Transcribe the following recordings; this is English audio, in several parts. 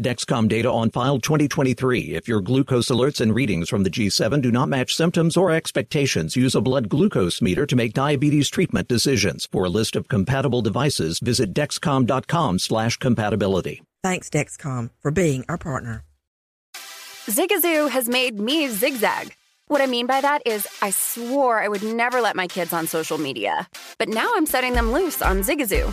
Dexcom data on file 2023. If your glucose alerts and readings from the G7 do not match symptoms or expectations, use a blood glucose meter to make diabetes treatment decisions. For a list of compatible devices, visit Dexcom.com/compatibility. Thanks, Dexcom, for being our partner. Zigazoo has made me zigzag. What I mean by that is I swore I would never let my kids on social media, but now I'm setting them loose on Zigazoo.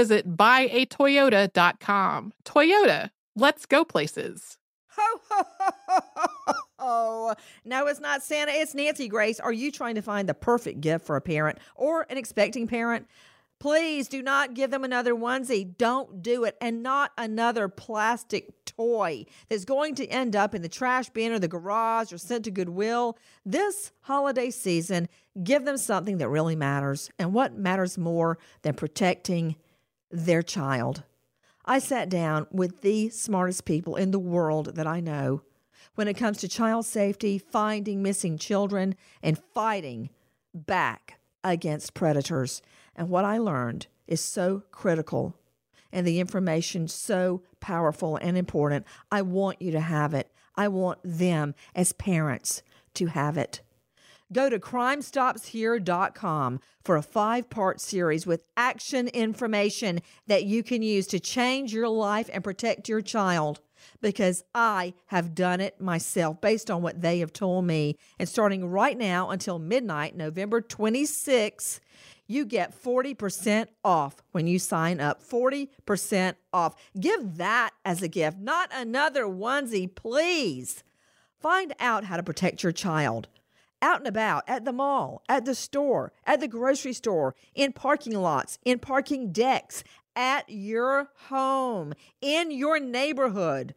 buyatoyota.com. Toyota, let's go places. Ho, ho, ho, ho, ho, ho. No, it's not Santa. It's Nancy Grace. Are you trying to find the perfect gift for a parent or an expecting parent? Please do not give them another onesie. Don't do it. And not another plastic toy that's going to end up in the trash bin or the garage or sent to Goodwill. This holiday season, give them something that really matters. And what matters more than protecting their child? I sat down with the smartest people in the world that I know when it comes to child safety, finding missing children, and fighting back against predators. And what I learned is so critical and the information so powerful and important. I want you to have it. I want them as parents to have it. Go to CrimeStopsHere.com for a 5-part series with action information that you can use to change your life and protect your child, because I have done it myself based on what they have told me. And starting right now until midnight, November 26th, you get 40% off when you sign up. 40% off. Give that as a gift, not another onesie, please. Find out how to protect your child. Out and about, at the mall, at the store, at the grocery store, in parking lots, in parking decks, at your home, in your neighborhood.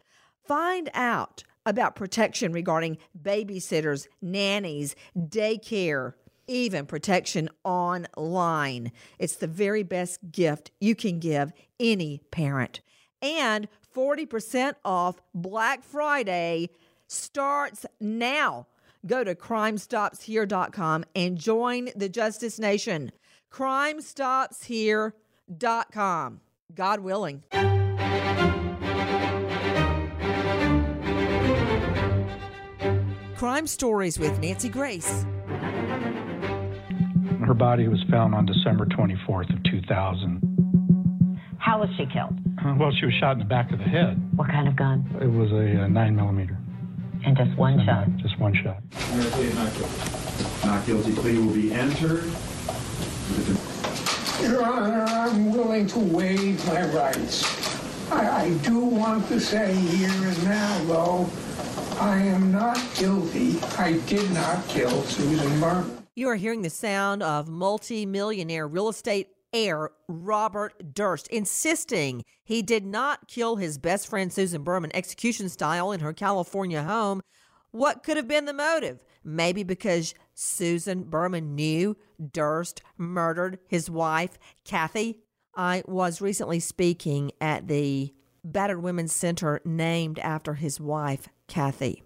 Find out about protection regarding babysitters, nannies, daycare, even protection online. It's the very best gift you can give any parent. And 40% off Black Friday starts now. Go to CrimeStopsHere.com and join the Justice Nation. CrimeStopsHere.com. God willing. Crime Stories with Nancy Grace. Her body was found on December 24th of 2000. How was she killed? Well, she was shot in the back of the head. What kind of gun? It was a 9mm. And just one shot? Just one shot. I'm going to plead not guilty. Not guilty plea will be entered. Your Honor, I'm willing to waive my rights. I do want to say here and now, though, I am not guilty. I did not kill Susan Berman. You are hearing the sound of multi-millionaire real estate heir Robert Durst insisting he did not kill his best friend Susan Berman execution style in her California home. What could have been the motive? Maybe because Susan Berman knew Durst murdered his wife, Kathy. I was recently speaking at the Battered Women's Center named after his wife, Kathy.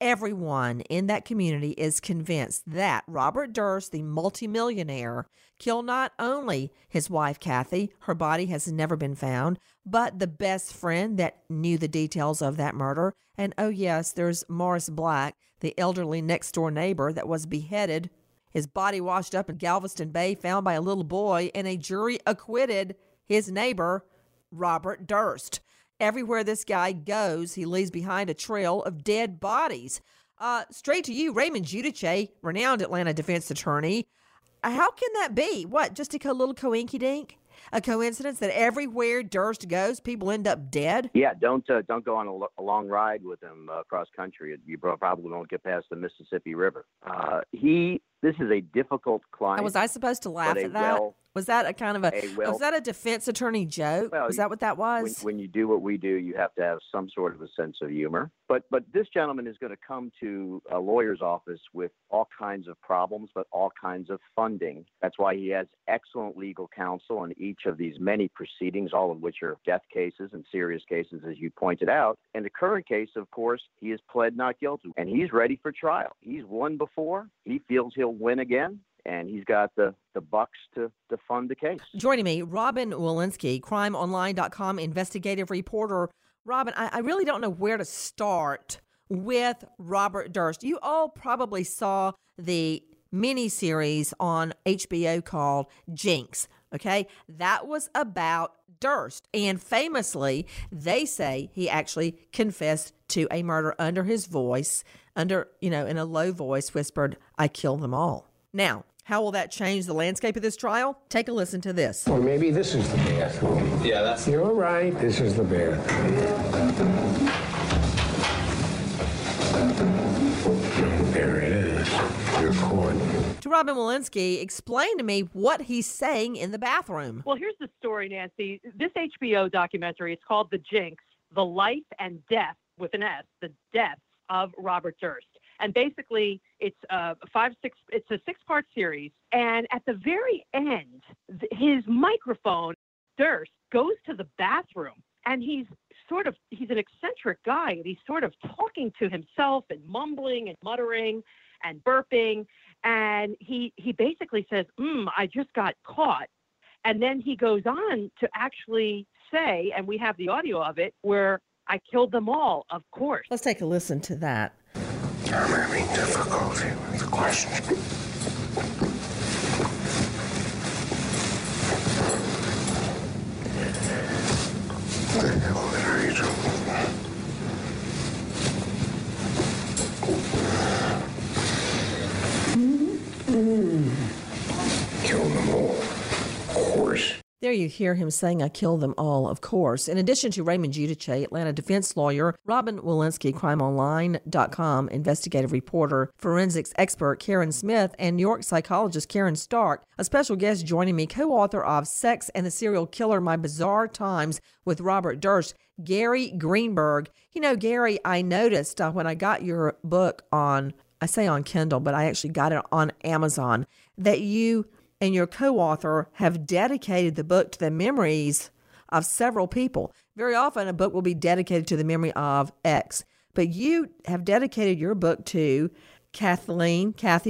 Everyone in that community is convinced that Robert Durst, the multimillionaire, killed not only his wife, Kathy, her body has never been found, but the best friend that knew the details of that murder. And oh yes, there's Morris Black, the elderly next door neighbor that was beheaded, his body washed up in Galveston Bay, found by a little boy, and a jury acquitted his neighbor, Robert Durst. Everywhere this guy goes, he leaves behind a trail of dead bodies. Straight to you, Raymond Giudice, renowned Atlanta defense attorney. How can that be? What, just a little coinky-dink? A coincidence that everywhere Durst goes, people end up dead? Yeah, don't go on a long ride with him across country. You probably won't get past the Mississippi River. This is a difficult client. Was I supposed to laugh at that? Was that a defense attorney joke? Well, was that what that was? When you do what we do, you have to have some sort of a sense of humor. But this gentleman is going to come to a lawyer's office with all kinds of problems, but all kinds of funding. That's why he has excellent legal counsel in each of these many proceedings, all of which are death cases and serious cases, as you pointed out. In the current case, of course, he has pled not guilty, and he's ready for trial. He's won before. He feels he'll win again. And he's got the bucks to fund the case. Joining me, Robin Wolinski, CrimeOnline.com investigative reporter. Robin, I really don't know where to start with Robert Durst. You all probably saw the miniseries on HBO called Jinx, okay? That was about Durst. And famously, they say he actually confessed to a murder under his voice, in a low voice, whispered, "I killed them all." Now, how will that change the landscape of this trial? Take a listen to this. Or maybe this is the bathroom. Yeah, that's... You're right, this is the bathroom. There it is. You're caught. To Robin Wolinski, explain to me what he's saying in the bathroom. Well, here's the story, Nancy. This HBO documentary, it's called The Jinx, The Life and Death, with an S, The Death of Robert Durst. And basically, it's a six-part series. And at the very end, his microphone, Durst, goes to the bathroom. And he's an eccentric guy. And he's sort of talking to himself and mumbling and muttering and burping. And he basically says, I just got caught. And then he goes on to actually say, and we have the audio of it, where I killed them all, of course. Let's take a listen to that. I'm having difficulty with the questions. What the hell are you doing? Kill them all, of course. There you hear him saying, "I killed them all, of course." In addition to Raymond Giudice, Atlanta defense lawyer, Robin Wolinski, CrimeOnline.com investigative reporter, forensics expert Karen Smith, and New York psychologist Karen Stark, a special guest joining me, co-author of Sex and the Serial Killer, My Bizarre Times with Robert Durst, Gary Greenberg. You know, Gary, I noticed when I got your book on Kindle, but I actually got it on Amazon, that you and your co-author have dedicated the book to the memories of several people. Very often a book will be dedicated to the memory of X, but you have dedicated your book to Kathy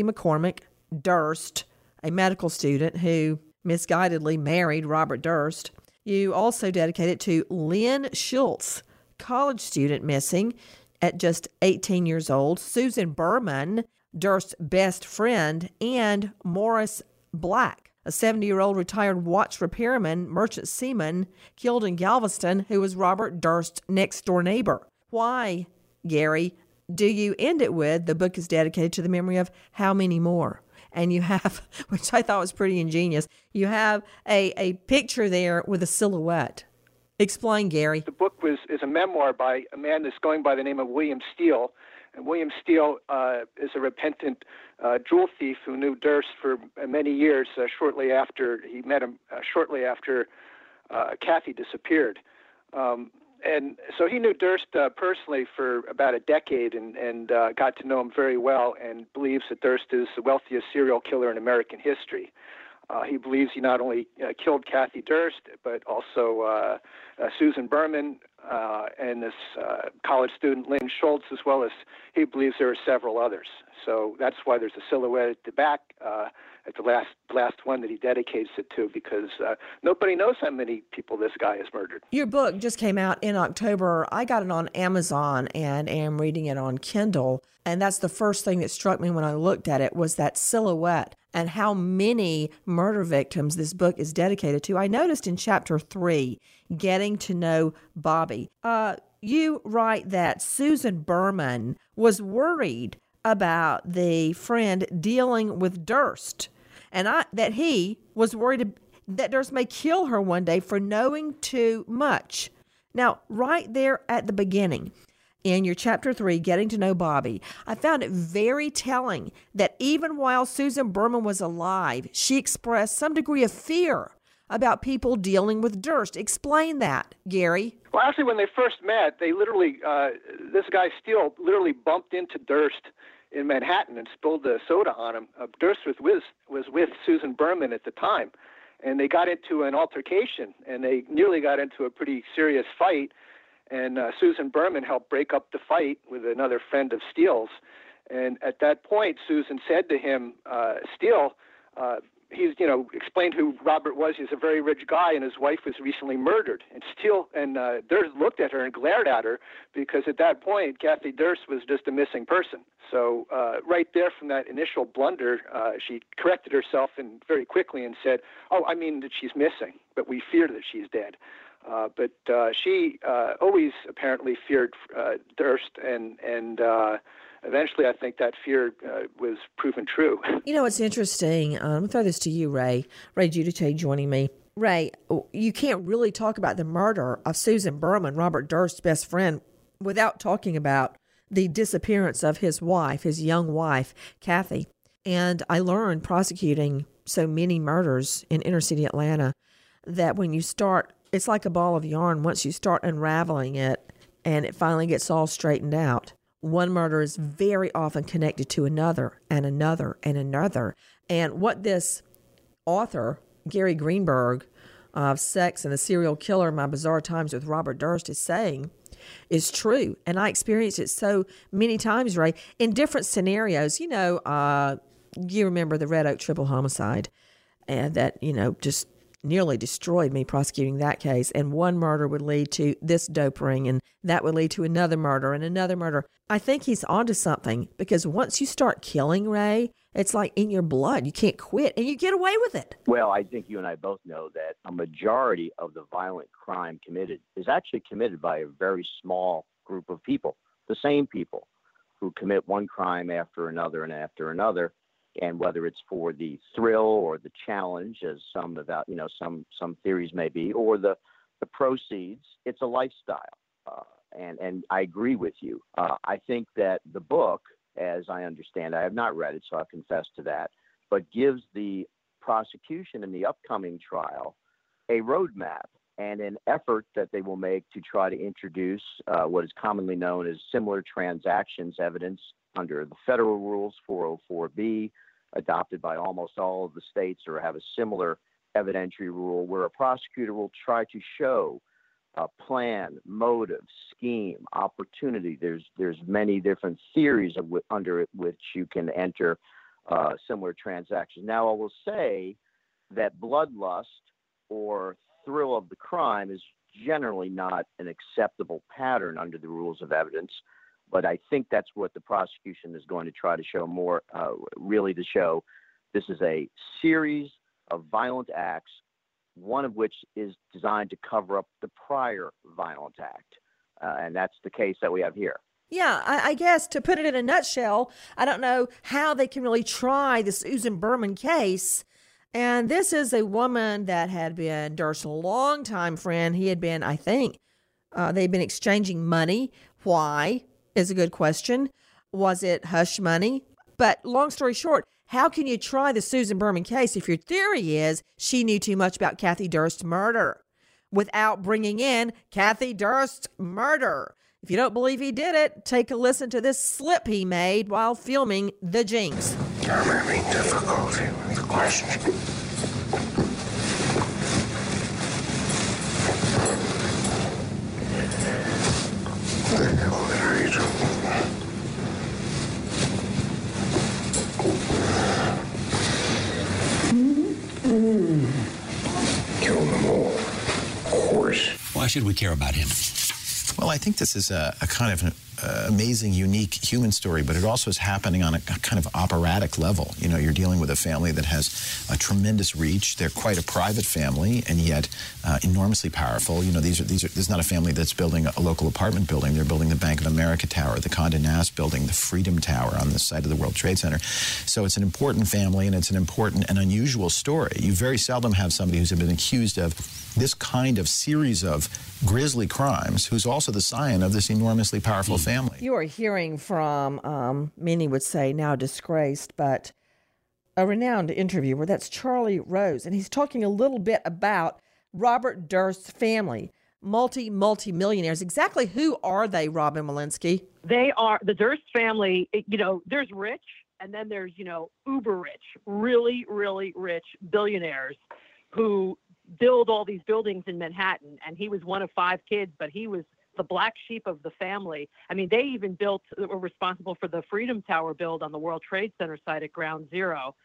McCormick Durst, a medical student who misguidedly married Robert Durst. You also dedicate it to Lynn Schultz, college student missing at just 18 years old, Susan Berman, Durst's best friend, and Morris Black, a 70-year-old retired watch repairman, merchant seaman, killed in Galveston, who was Robert Durst's next-door neighbor. Why, Gary, do you end it with, the book is dedicated to the memory of how many more? And you have, which I thought was pretty ingenious, you have a picture there with a silhouette Explain, Gary. The book is a memoir by a man that's going by the name of William Steele. And William Steele is a repentant jewel thief who knew Durst for many years, shortly after he met him, shortly after Kathy disappeared. And so he knew Durst personally for about a decade and got to know him very well, and believes that Durst is the wealthiest serial killer in American history. He believes he not only killed Kathy Durst, but also Susan Berman and this college student, Lynn Schultz, as well as he believes there are several others. So that's why there's a silhouette at the back, at the last one that he dedicates it to, because nobody knows how many people this guy has murdered. Your book just came out in October. I got it on Amazon and am reading it on Kindle. And that's the first thing that struck me when I looked at it was that silhouette and how many murder victims this book is dedicated to. I noticed in Chapter 3, Getting to Know Bobby, you write that Susan Berman was worried about the friend dealing with Durst, and that he was worried that Durst may kill her one day for knowing too much. Now, right there at the beginning, in your Chapter 3, Getting to Know Bobby, I found it very telling that even while Susan Berman was alive, she expressed some degree of fear about people dealing with Durst. Explain that, Gary. Well, actually, when they first met, they literally, this guy Steele literally bumped into Durst in Manhattan and spilled the soda on him. Durst was with Susan Berman at the time, and they got into an altercation, and they nearly got into a pretty serious fight. And Susan Berman helped break up the fight with another friend of Steele's. And at that point, Susan said to him, Steele, he's, explained who Robert was. He's a very rich guy, and his wife was recently murdered. And Steele and Durst looked at her and glared at her, because at that point, Kathy Durst was just a missing person. So right there from that initial blunder, she corrected herself and very quickly and said, oh, I mean that she's missing, but we fear that she's dead. But she always apparently feared Durst, and eventually I think that fear was proven true. You know, it's interesting. I'm going to throw this to you, Ray. Ray Giudice joining me. Ray, you can't really talk about the murder of Susan Berman, Robert Durst's best friend, without talking about the disappearance of his wife, his young wife, Kathy. And I learned prosecuting so many murders in inner city Atlanta that when you start, it's like a ball of yarn. Once you start unraveling it and it finally gets all straightened out, one murder is very often connected to another and another and another. And what this author, Gary Greenberg, of Sex and the Serial Killer, My Bizarre Times with Robert Durst, is saying is true. And I experienced it so many times, Ray, in different scenarios. You remember the Red Oak triple homicide, and that, just nearly destroyed me prosecuting that case. And one murder would lead to this dope ring, and that would lead to another murder and another murder. I think he's onto something, because once you start killing, Ray, it's like in your blood. You can't quit, and you get away with it. Well, I think you and I both know that a majority of the violent crime committed is actually committed by a very small group of people, the same people who commit one crime after another and after another. And whether it's for the thrill or the challenge, as some about, some theories may be, or the proceeds, it's a lifestyle. And I agree with you. I think that the book, as I understand, I have not read it, so I confess to that, but gives the prosecution in the upcoming trial a roadmap and an effort that they will make to try to introduce what is commonly known as similar transactions evidence under the federal rules, 404B, adopted by almost all of the states, or have a similar evidentiary rule where a prosecutor will try to show a plan, motive, scheme, opportunity. There's many different theories under which you can enter similar transactions. Now, I will say that bloodlust or thrill of the crime is generally not an acceptable pattern under the rules of evidence. But I think that's what the prosecution is going to try to show more, really to show this is a series of violent acts, one of which is designed to cover up the prior violent act. And that's the case that we have here. Yeah, I guess to put it in a nutshell, I don't know how they can really try the Susan Berman case And this is a woman that had been Durst's longtime friend. He had been, I think, they'd been exchanging money. Why is a good question. Was it hush money? But long story short, how can you try the Susan Berman case if your theory is she knew too much about Kathy Durst's murder without bringing in Kathy Durst's murder? If you don't believe he did it, take a listen to this slip he made while filming The Jinx. I'm having difficulty with the questions. The hell are you doing? Kill them all, of course. Why should we care about him? Well, I think this is a kind of an amazing, unique human story, but it also is happening on a kind of operatic level. You know, you're dealing with a family that has a tremendous reach. They're quite a private family, and yet enormously powerful. You know, this is not a family that's building a local apartment building. They're building the Bank of America Tower, the Condé Nast building, the Freedom Tower on the site of the World Trade Center. So it's an important family, and it's an important and unusual story. You very seldom have somebody who's been accused of this kind of series of grisly crimes, who's also the scion of this enormously powerful family. You are hearing from, many would say now disgraced, but a renowned interviewer. That's Charlie Rose. And he's talking a little bit about Robert Durst's family, multi-millionaires. Exactly who are they, Robin Wolinski? They are the Durst family. You know, there's rich, and then there's, you know, uber rich, really, really rich billionaires who build all these buildings in Manhattan. And he was one of five kids, but he was the black sheep of the family. I mean, they even were responsible for the Freedom Tower build on the World Trade Center site at Ground Zero.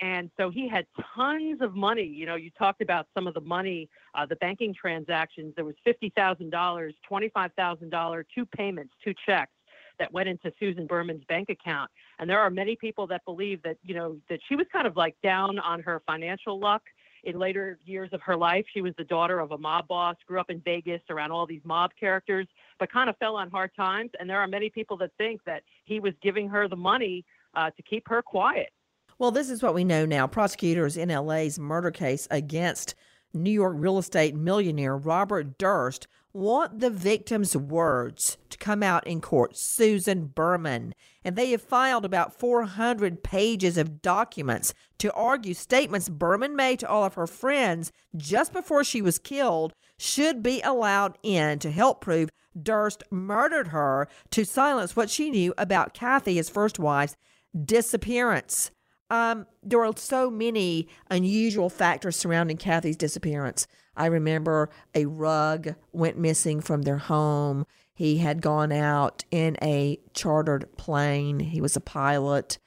And so he had tons of money. You know, you talked about some of the money, the banking transactions. There was $50,000, $25,000, two payments, two checks that went into Susan Berman's bank account. And there are many people that believe that, you know, that she was kind of like down on her financial luck. In later years of her life, she was the daughter of a mob boss, grew up in Vegas around all these mob characters, but kind of fell on hard times. And there are many people that think that he was giving her the money to keep her quiet. Well, this is what we know now. Prosecutors in L.A.'s murder case against New York real estate millionaire Robert Durst want the victim's words to come out in court, Susan Berman. And they have filed about 400 pages of documents to argue statements Berman made to all of her friends just before she was killed should be allowed in to help prove Durst murdered her to silence what she knew about Kathy, his first wife's, disappearance. There are so many unusual factors surrounding Kathy's disappearance. I remember a rug went missing from their home. He had gone out in a chartered plane. He was a pilot.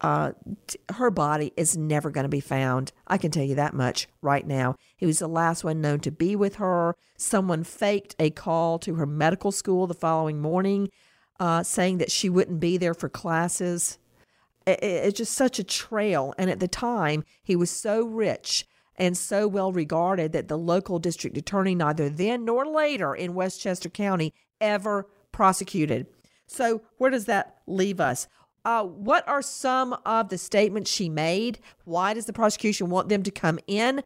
Her body is never going to be found. I can tell you that much right now. He was the last one known to be with her. Someone faked a call to her medical school the following morning, saying that she wouldn't be there for classes. It's just such a trail. And at the time, he was so rich and so well regarded that the local district attorney, neither then nor later in Westchester County, ever prosecuted. So where does that leave us? What are some of the statements she made? Why does the prosecution want them to come in?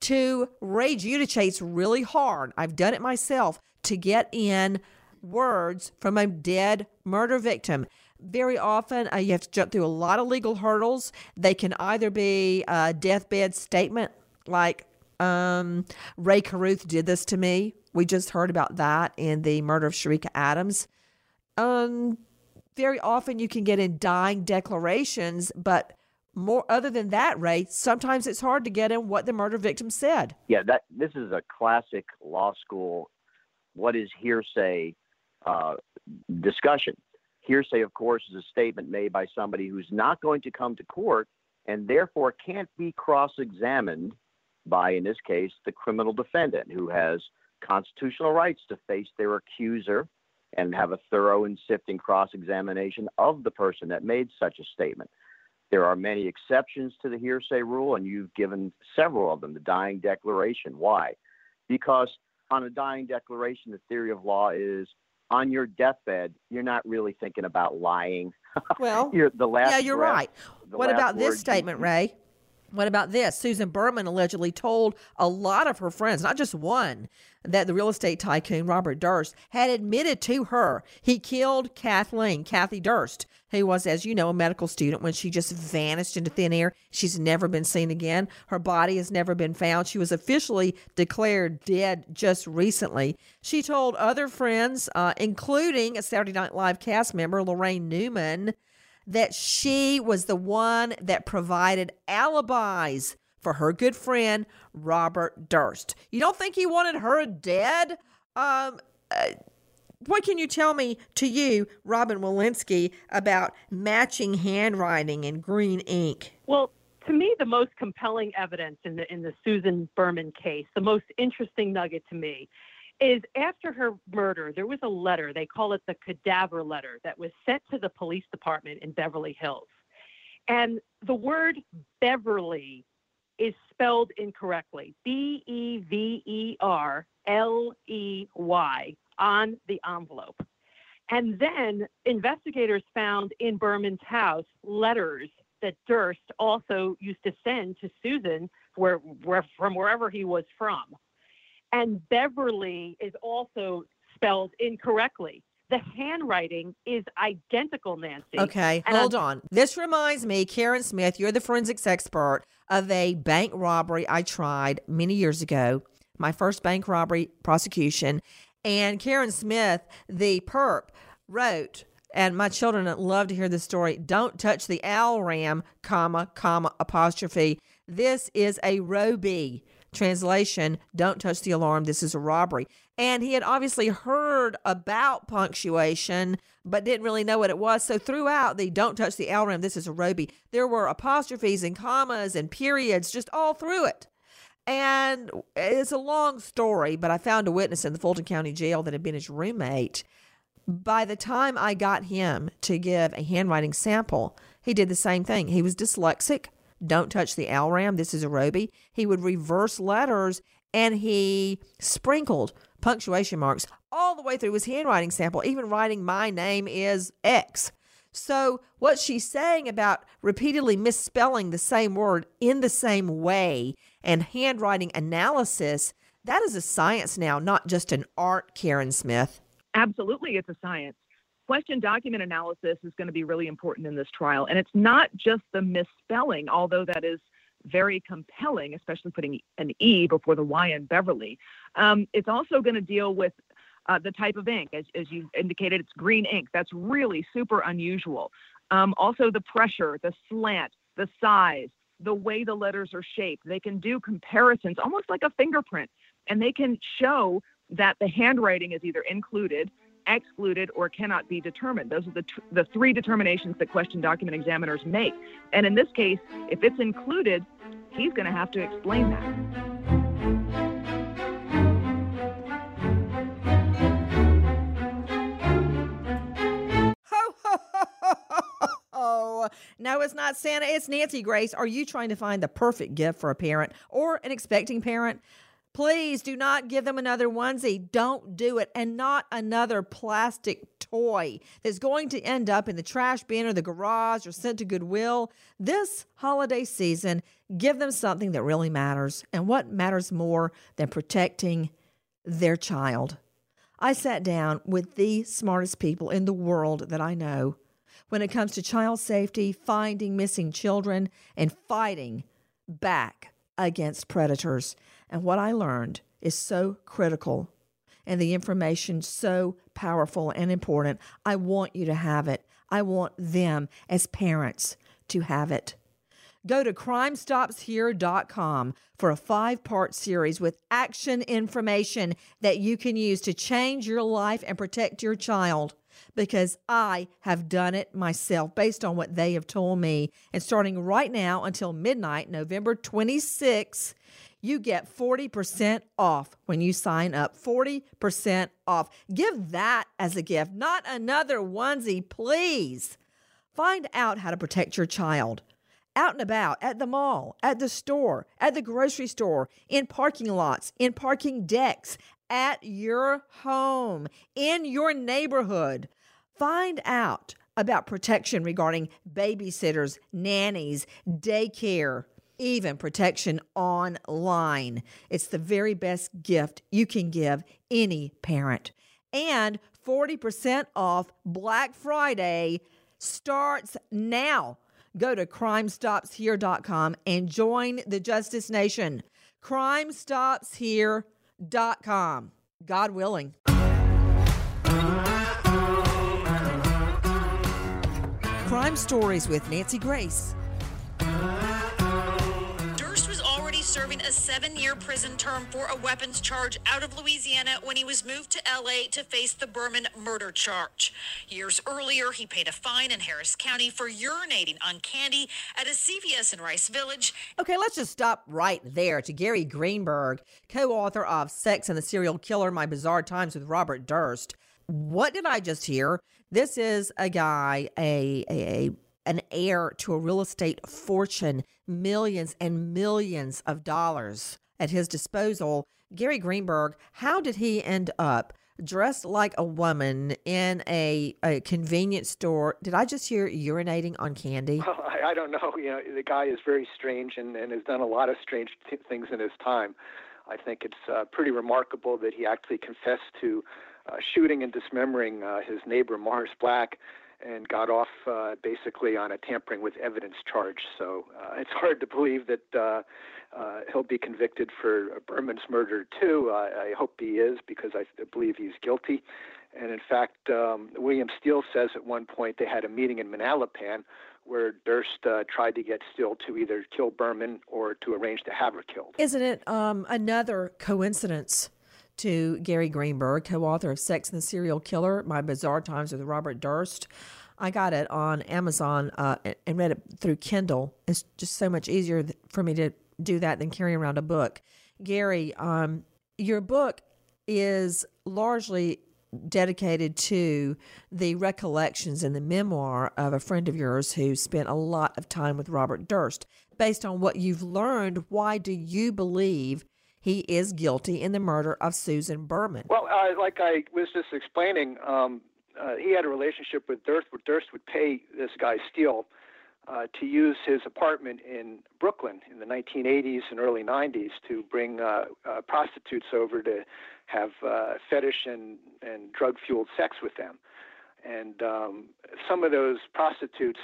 To Ray Giudice, it's really hard. I've done it myself to get in words from a dead murder victim. Very often, you have to jump through a lot of legal hurdles. They can either be a deathbed statement, like Ray Carruth did this to me. We just heard about that in the murder of Sharika Adams. Very often, you can get in dying declarations, but other than that, Ray, sometimes it's hard to get in what the murder victim said. Yeah, this is a classic law school, what is hearsay discussion. Hearsay, of course, is a statement made by somebody who's not going to come to court and therefore can't be cross-examined by, in this case, the criminal defendant, who has constitutional rights to face their accuser and have a thorough and sifting cross-examination of the person that made such a statement. There are many exceptions to the hearsay rule, and you've given several of them. The dying declaration. Why? Because on a dying declaration, the theory of law is, on your deathbed, you're not really thinking about lying. Well, you're right. What about this statement, Ray? What about this? Susan Berman allegedly told a lot of her friends, not just one, that the real estate tycoon Robert Durst had admitted to her he killed Kathy Durst, who was, as you know, a medical student when she just vanished into thin air. She's never been seen again. Her body has never been found. She was officially declared dead just recently. She told other friends, including a Saturday Night Live cast member, Laraine Newman, that she was the one that provided alibis for her good friend, Robert Durst. You don't think he wanted her dead? What can you tell me to you, Robin Wolinski, about matching handwriting and green ink? Well, to me, the most compelling evidence in the Susan Berman case, the most interesting nugget to me, is after her murder, there was a letter, they call it the cadaver letter, that was sent to the police department in Beverly Hills. And the word Beverly is spelled incorrectly, Beverley, on the envelope. And then investigators found in Berman's house letters that Durst also used to send to Susan from wherever he was from. And Beverly is also spelled incorrectly. The handwriting is identical, Nancy. Okay, hold on. This reminds me, Karen Smith, you're the forensics expert, of a bank robbery I tried many years ago, my first bank robbery prosecution. And Karen Smith, the perp, wrote, and my children love to hear this story, "Don't touch the ALRAM, ... ." This is a Roby. Translation, don't touch the alarm, this is a robbery. And he had obviously heard about punctuation, but didn't really know what it was. So throughout the don't touch the ALRAM, this is a Roby, there were apostrophes and commas and periods just all through it. And it's a long story, but I found a witness in the Fulton County Jail that had been his roommate. By the time I got him to give a handwriting sample, he did the same thing. He was dyslexic. Don't touch the ALRAM, this is a Roby. He would reverse letters, and he sprinkled punctuation marks all the way through his handwriting sample, even writing my name is X. So what she's saying about repeatedly misspelling the same word in the same way and handwriting analysis, that is a science now, not just an art, Karen Smith. Absolutely, it's a science. Question document analysis is going to be really important in this trial. And it's not just the misspelling, although that is very compelling, especially putting an E before the Y in Beverly. It's also going to deal with the type of ink. As you indicated, it's green ink. That's really super unusual. Also the pressure, the slant, the size, the way the letters are shaped. They can do comparisons, almost like a fingerprint. And they can show that the handwriting is either included, excluded, or cannot be determined. Those are the three determinations that question document examiners make. And in this case, if it's included, he's going to have to explain that. No, it's not Santa. It's Nancy Grace. Are you trying to find the perfect gift for a parent or an expecting parent? Please do not give them another onesie. Don't do it. And not another plastic toy that's going to end up in the trash bin or the garage or sent to Goodwill. This holiday season, give them something that really matters. And what matters more than protecting their child? I sat down with the smartest people in the world that I know when it comes to child safety, finding missing children, and fighting back against predators. And what I learned is so critical and the information so powerful and important. I want you to have it. I want them as parents to have it. Go to CrimeStopsHere.com for a 5-part series with action information that you can use to change your life and protect your child, because I have done it myself based on what they have told me. And starting right now until midnight, November 26th, you get 40% off when you sign up. 40% off. Give that as a gift, not another onesie, please. Find out how to protect your child out and about, at the mall, at the store, at the grocery store, in parking lots, in parking decks, at your home, in your neighborhood. Find out about protection regarding babysitters, nannies, daycare. even protection online. It's the very best gift you can give any parent. And 40% off Black Friday starts now. Go to crimestopshere.com and join the Justice Nation. Crimestopshere.com. God willing. Crime Stories with Nancy Grace. Durst was already serving a 7-year prison term for a weapons charge out of Louisiana when he was moved to L.A. to face the Berman murder charge. Years earlier, he paid a fine in Harris County for urinating on candy at a CVS in Rice Village. Okay, let's just stop right there to Gary Greenberg, co-author of Sex and the Serial Killer, My Bizarre Times with Robert Durst. What did I just hear? This is a guy, an heir to a real estate fortune, millions and millions of dollars at his disposal. Gary Greenberg, how did he end up dressed like a woman in a convenience store? Did I just hear urinating on candy? Well, I don't know. You know, the guy is very strange and has done a lot of strange things in his time. I think it's pretty remarkable that he actually confessed to shooting and dismembering his neighbor, Morris Black, and got off basically on a tampering with evidence charge. So it's hard to believe that he'll be convicted for Berman's murder, too. I hope he is, because I believe he's guilty. And in fact, William Steele says at one point they had a meeting in Manalapan where Durst tried to get Steele to either kill Berman or to arrange to have her killed. Isn't it another coincidence? To Gary Greenberg, co-author of Sex and the Serial Killer, My Bizarre Times with Robert Durst. I got it on Amazon and read it through Kindle. It's just so much easier for me to do that than carrying around a book. Gary, your book is largely dedicated to the recollections and the memoir of a friend of yours who spent a lot of time with Robert Durst. Based on what you've learned, why do you believe he is guilty in the murder of Susan Berman? Well, like I was just explaining, he had a relationship with Durst. Durst would pay this guy Steele to use his apartment in Brooklyn in the 1980s and early 90s to bring prostitutes over to have fetish and drug-fueled sex with them. And some of those prostitutes,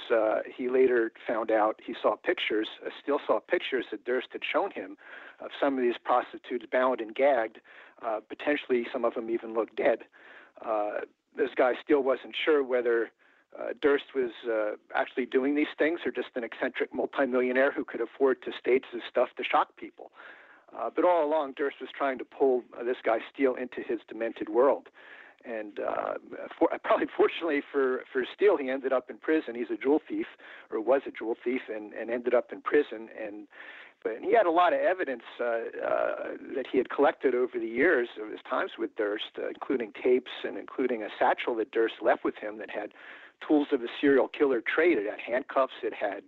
he later found out he saw pictures, Steele saw pictures that Durst had shown him of some of these prostitutes bound and gagged. Potentially, some of them even looked dead. This guy Steele wasn't sure whether Durst was actually doing these things or just an eccentric multimillionaire who could afford to stage this stuff to shock people. But all along, Durst was trying to pull this guy Steele into his demented world. And probably fortunately for Steele, he ended up in prison. He's a jewel thief, or was a jewel thief, and ended up in prison. But he had a lot of evidence that he had collected over the years of his times with Durst, including tapes and including a satchel that Durst left with him that had tools of a serial killer trade. It had handcuffs, it had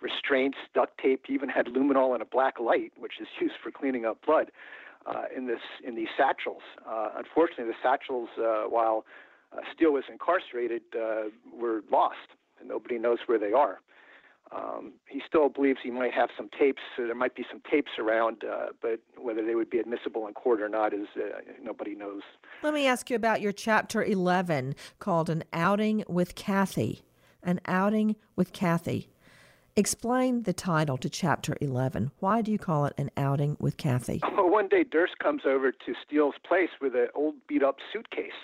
restraints, duct tape, even had luminol and a black light, which is used for cleaning up blood. In these satchels. Unfortunately, the satchels, while Steele was incarcerated, were lost, and nobody knows where they are. He still believes he might have some tapes. So there might be some tapes around, but whether they would be admissible in court or not is nobody knows. Let me ask you about your Chapter 11 called An Outing with Kathy. An Outing with Kathy. Explain the title to Chapter 11. Why do you call it An Outing with Kathy? Well, one day Durst comes over to Steele's place with an old beat-up suitcase,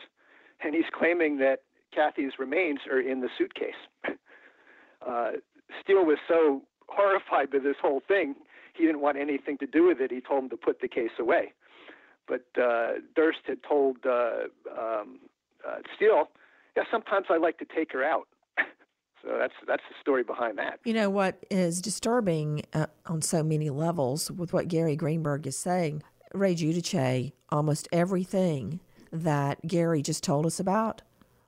and he's claiming that Kathy's remains are in the suitcase. Steele was so horrified by this whole thing, he didn't want anything to do with it. He told him to put the case away. But Durst had told Steele, yeah, sometimes I like to take her out. So that's the story behind that. You know, what is disturbing on so many levels with what Gary Greenberg is saying, Ray Giudice, almost everything that Gary just told us about,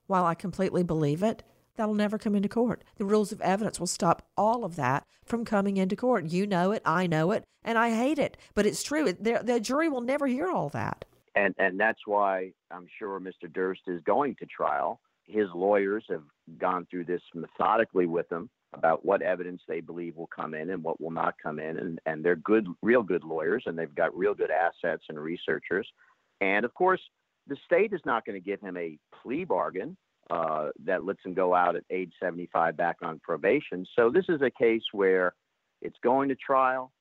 while I completely believe it, that'll never come into court. The rules of evidence will stop all of that from coming into court. You know it, and I hate it. But it's true. The jury will never hear all that. And that's why I'm sure Mr. Durst is going to trial. His lawyers have gone through this methodically with him. about what evidence they believe will come in and what will not come in. And they're good, real good lawyers, and they've got real good assets and researchers. And of course, the state is not going to give him a plea bargain that lets him go out at age 75 back on probation. So this is a case where it's going to trial.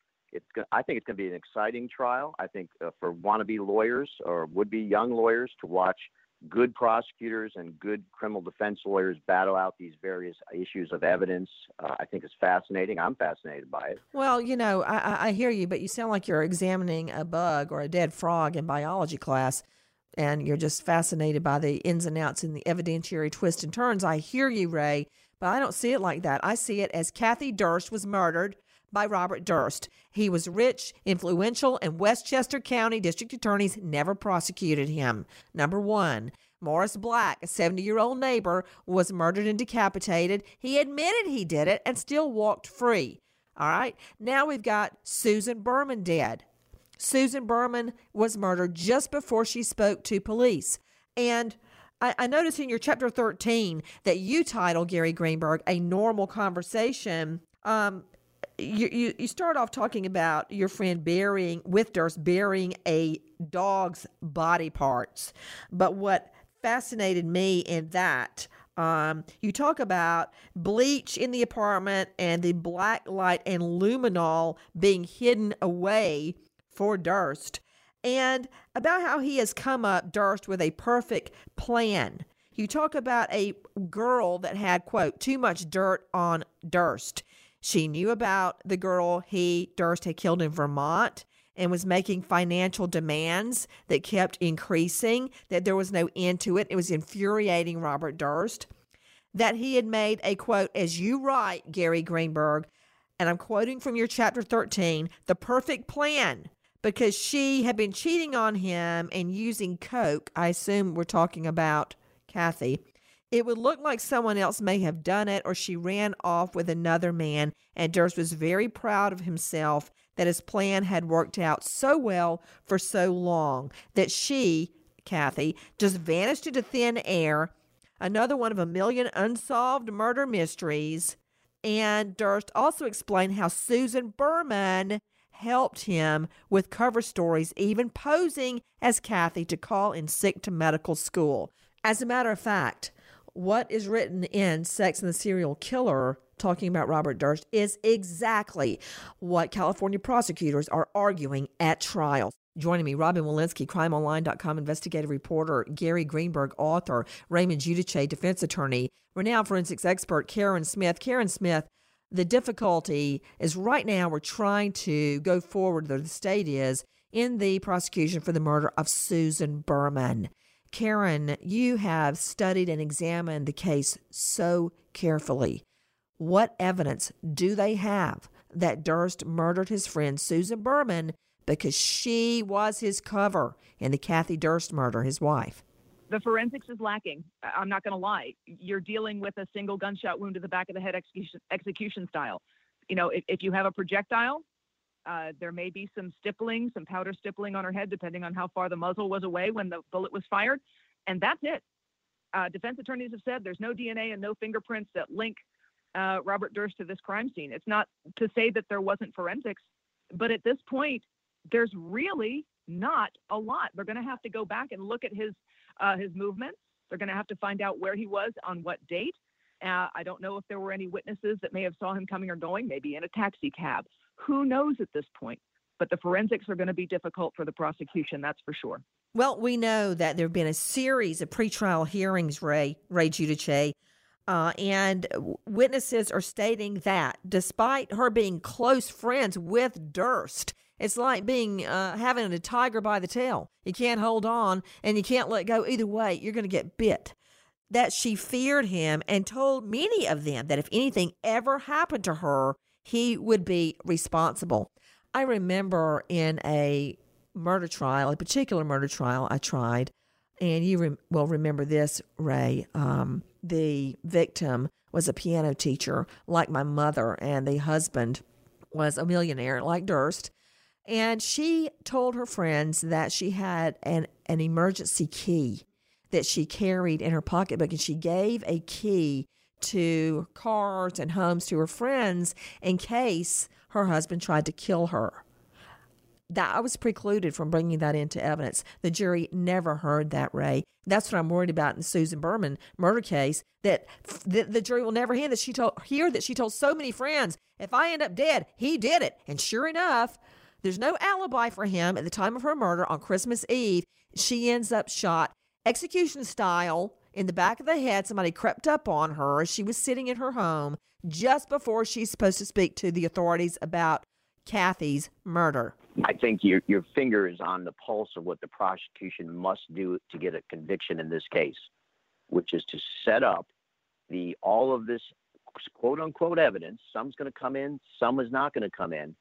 I think it's going to be an exciting trial. I think for wannabe lawyers or would-be young lawyers to watch good prosecutors and good criminal defense lawyers battle out these various issues of evidence, I think is fascinating. I'm fascinated by it. Well, you know, I hear you, but you sound like you're examining a bug or a dead frog in biology class, and you're just fascinated by the ins and outs and the evidentiary twists and turns. I hear you, Ray, but I don't see it like that. I see it as Kathy Durst was murdered by Robert Durst. He was rich, influential, and Westchester County district attorneys never prosecuted him. Number one, Morris Black, a 70-year-old neighbor, was murdered and decapitated. He admitted he did it and still walked free. All right. Now we've got Susan Berman dead. Susan Berman was murdered just before she spoke to police. And I noticed in your chapter 13 that you title, Gary Greenberg, A Normal Conversation. You start off talking about your friend burying a dog's body parts. But what fascinated me in that, you talk about bleach in the apartment and the black light and luminol being hidden away for Durst, and about how he has come up, Durst, with a perfect plan. You talk about a girl that had, quote, too much dirt on Durst. She knew about the girl Durst had killed in Vermont and was making financial demands that kept increasing, that there was no end to it. It was infuriating Robert Durst, that he had made a, quote, as you write, Gary Greenberg, and I'm quoting from your chapter 13, the perfect plan, because she had been cheating on him and using coke. I assume we're talking about Kathy. It would look like someone else may have done it, or she ran off with another man, and Durst was very proud of himself that his plan had worked out so well for so long, that she, Kathy, just vanished into thin air, another one of a million unsolved murder mysteries. And Durst also explained how Susan Berman helped him with cover stories, even posing as Kathy to call in sick to medical school. As a matter of fact, what is written in Sex and the Serial Killer, talking about Robert Durst, is exactly what California prosecutors are arguing at trial. Joining me, Robin Wolinski, CrimeOnline.com investigative reporter, Gary Greenberg, author, Raymond Giudice, defense attorney, renowned forensics expert, Karen Smith. Karen Smith, the difficulty is right now we're trying to go forward, though the state is, in the prosecution for the murder of Susan Berman. Karen, you have studied and examined the case so carefully. What evidence do they have that Durst murdered his friend Susan Berman because she was his cover in the Kathy Durst murder, his wife? The forensics is lacking. I'm not going to lie. You're dealing with a single gunshot wound to the back of the head, execution style. You know, if you have a projectile, there may be some stippling, some powder stippling on her head, depending on how far the muzzle was away when the bullet was fired. And that's it. Defense attorneys have said there's no DNA and no fingerprints that link Robert Durst to this crime scene. It's not to say that there wasn't forensics, but at this point, there's really not a lot. They're going to have to go back and look at his movements. They're going to have to find out where he was on what date. I don't know if there were any witnesses that may have saw him coming or going, maybe in a taxi cab. Who knows at this point? But the forensics are going to be difficult for the prosecution, that's for sure. Well, we know that there have been a series of pretrial hearings, Ray Giudice, and witnesses are stating that despite her being close friends with Durst, it's like being having a tiger by the tail. You can't hold on and you can't let go. Either way, you're going to get bit. That she feared him and told many of them that if anything ever happened to her, he would be responsible. I remember in a murder trial, a particular murder trial I tried, and you will remember this, Ray, the victim was a piano teacher like my mother, and the husband was a millionaire like Durst. And she told her friends that she had an emergency key that she carried in her pocketbook, and she gave a key to cars and homes to her friends in case her husband tried to kill her. That I was precluded from bringing that into evidence. The jury never heard that, Ray. That's what I'm worried about in the Susan Berman murder case, that the jury will never hear that she told so many friends, if I end up dead, he did it. And sure enough, there's no alibi for him at the time of her murder on Christmas Eve. She ends up shot execution style in the back of the head. Somebody crept up on her as she was sitting in her home just before she's supposed to speak to the authorities about Kathy's murder. I think your finger is on the pulse of what the prosecution must do to get a conviction in this case, which is to set up all of this quote-unquote evidence. Some's going to come in, some is not going to come in,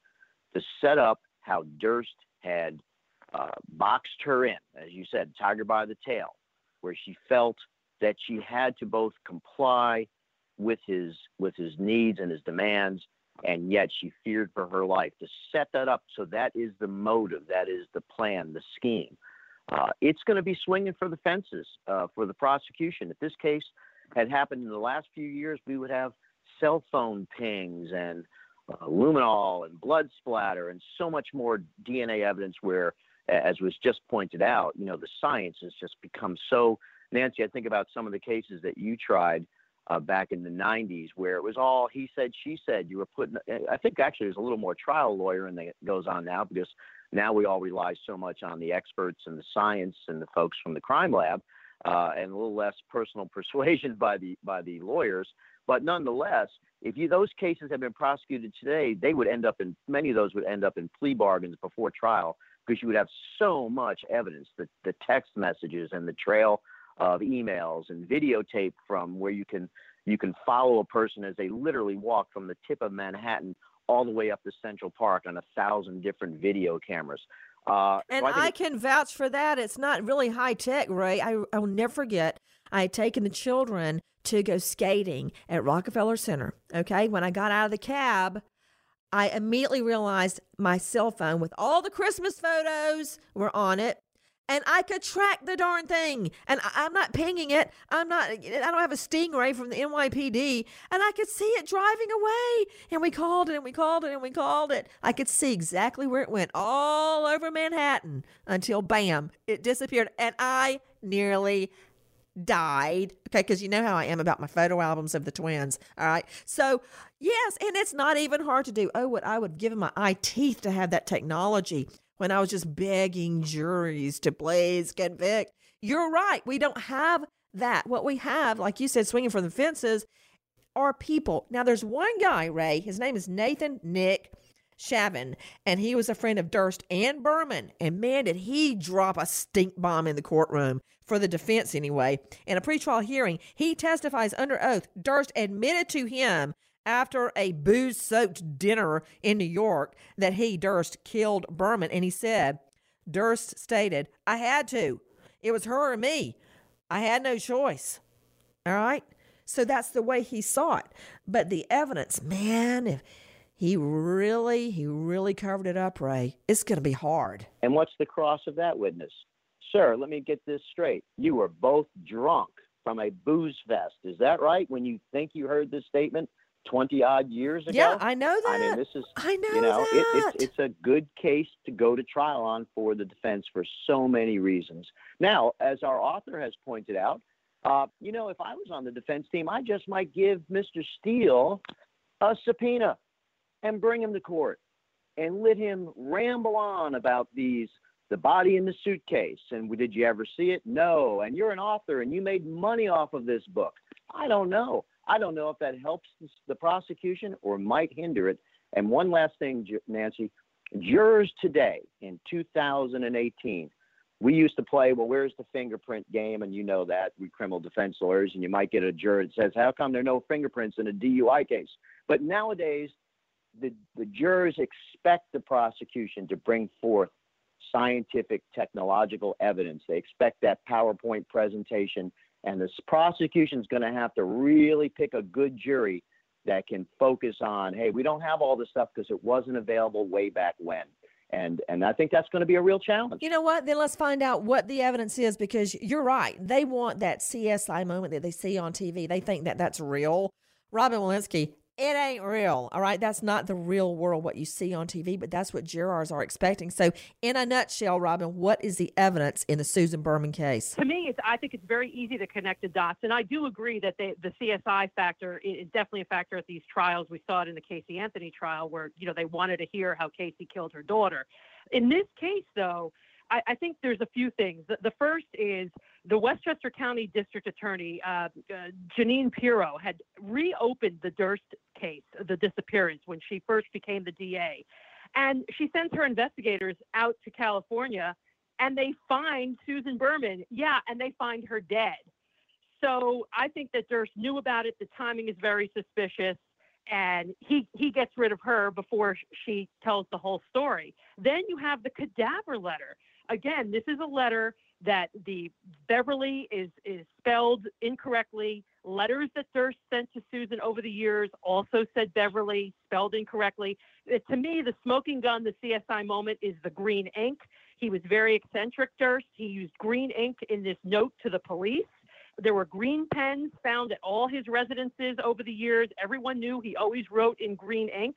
to set up how Durst had boxed her in, as you said, tiger by the tail, where she felt that she had to both comply with his needs and his demands, and yet she feared for her life. To set that up, so that is the motive, that is the plan, the scheme. It's going to be swinging for the fences for the prosecution. If this case had happened in the last few years, we would have cell phone pings and luminol and blood splatter and so much more DNA evidence where, as was just pointed out, the science has just become so... Nancy, I think about some of the cases that you tried back in the 90s where it was all he said, she said. You were putting... I think actually there's a little more trial lawyering that goes on now, because now we all rely so much on the experts and the science and the folks from the crime lab, and a little less personal persuasion by the lawyers. But nonetheless, if those cases had been prosecuted today, many of those would end up in plea bargains before trial, because you would have so much evidence, the text messages and the trail of emails and videotape from where you can follow a person as they literally walk from the tip of Manhattan all the way up to Central Park on 1,000 different video cameras. And so I can vouch for that. It's not really high tech, Ray. I'll never forget, I had taken the children to go skating at Rockefeller Center. Okay, when I got out of the cab, I immediately realized my cell phone with all the Christmas photos were on it, and I could track the darn thing. And I'm not pinging it. I don't have a stingray from the NYPD, and I could see it driving away. And we called it, and we called it, and we called it. I could see exactly where it went, all over Manhattan, until bam, it disappeared, and I nearly died. Okay, because you know how I am about my photo albums of the twins. All right. So, yes, and it's not even hard to do. Oh, what I would have given my eye teeth to have that technology when I was just begging juries to please convict. You're right. We don't have that. What we have, like you said, swinging from the fences, are people. Now, there's one guy, Ray. His name is Nathan Nick Shavin, and he was a friend of Durst and Berman. And man, did he drop a stink bomb in the courtroom, for the defense anyway. In a pretrial hearing, he testifies under oath Durst admitted to him after a booze-soaked dinner in New York that he, Durst, killed Berman. And he said, Durst stated, I had to. It was her or me. I had no choice. All right? So that's the way he saw it. But the evidence, man, if... He really covered it up, Ray. It's going to be hard. And what's the cross of that witness? Sir, let me get this straight. You were both drunk from a booze fest. Is that right? When you think you heard this statement 20-odd years ago? Yeah, I know that. I mean, it's a good case to go to trial on for the defense for so many reasons. Now, as our author has pointed out, if I was on the defense team, I just might give Mr. Steele a subpoena and bring him to court and let him ramble on about the body in the suitcase. And did you ever see it? No. And you're an author and you made money off of this book. I don't know. I don't know if that helps the prosecution or might hinder it. And one last thing, Nancy, jurors today in 2018, we used to play, well, where's the fingerprint game? And you know that, we criminal defense lawyers, and you might get a juror that says, how come there are no fingerprints in a DUI case? But nowadays, the jurors expect the prosecution to bring forth scientific, technological evidence. They expect that PowerPoint presentation, and this prosecution is going to have to really pick a good jury that can focus on, hey, we don't have all this stuff because it wasn't available way back when. And I think that's going to be a real challenge. You know what? Then let's find out what the evidence is, because you're right. They want that CSI moment that they see on TV. They think that that's real. Robin Wolinski, it ain't real. All right. That's not the real world, what you see on TV, but that's what jurors are expecting. So in a nutshell, Robin, what is the evidence in the Susan Berman case? To me, I think it's very easy to connect the dots. And I do agree that the CSI factor is definitely a factor at these trials. We saw it in the Casey Anthony trial where, you know, they wanted to hear how Casey killed her daughter. In this case, though, I think there's a few things. The first is the Westchester County District Attorney, Janine Pirro, had reopened the Durst case, the disappearance, when she first became the DA. And she sends her investigators out to California, and they find Susan Berman. Yeah, and they find her dead. So I think that Durst knew about it. The timing is very suspicious. And he gets rid of her before she tells the whole story. Then you have the cadaver letter. Again, this is a letter that the Beverly is spelled incorrectly. Letters that Durst sent to Susan over the years also said Beverly, spelled incorrectly. To me, the smoking gun, the CSI moment, is the green ink. He was very eccentric, Durst. He used green ink in this note to the police. There were green pens found at all his residences over the years. Everyone knew he always wrote in green ink.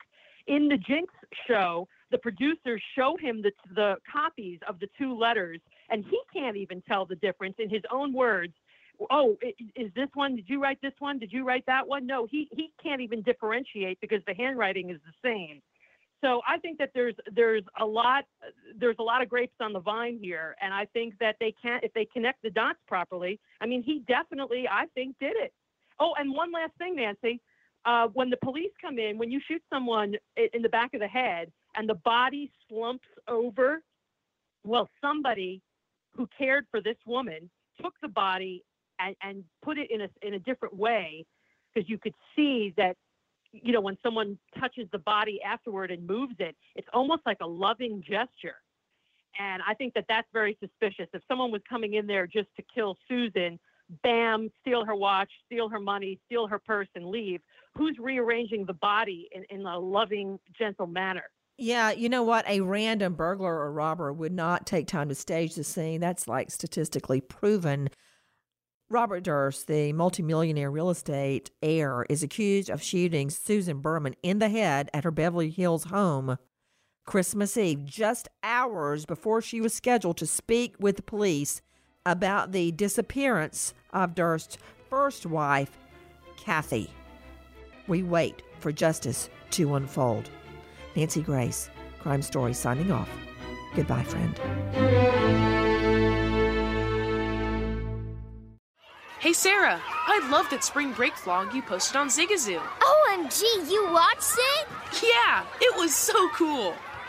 In the Jinx show, the producers show him the copies of the two letters, and he can't even tell the difference in his own words. Oh, is this one? Did you write this one? Did you write that one? No, he can't even differentiate because the handwriting is the same. So I think that there's a lot of grapes on the vine here, and I think that they can't, if they connect the dots properly. I mean, he definitely, I think, did it. Oh, and one last thing, Nancy, when the police come in, when you shoot someone in the back of the head and the body slumps over, well, somebody who cared for this woman took the body and put it in a different way, because you could see that. You know, when someone touches the body afterward and moves it, it's almost like a loving gesture. And I think that that's very suspicious. If someone was coming in there just to kill Susan, bam, steal her watch, steal her money, steal her purse, and leave, who's rearranging the body in a loving, gentle manner? Yeah, you know what? A random burglar or robber would not take time to stage the scene. That's like statistically proven. Robert Durst, the multimillionaire real estate heir, is accused of shooting Susan Berman in the head at her Beverly Hills home Christmas Eve, just hours before she was scheduled to speak with the police about the disappearance of Durst's first wife, Kathy. We wait for justice to unfold. Nancy Grace, Crime Stories, signing off. Goodbye, friend. Hey, Sarah, I loved that spring break vlog you posted on Zigazoo. OMG, you watched it? Yeah, it was so cool.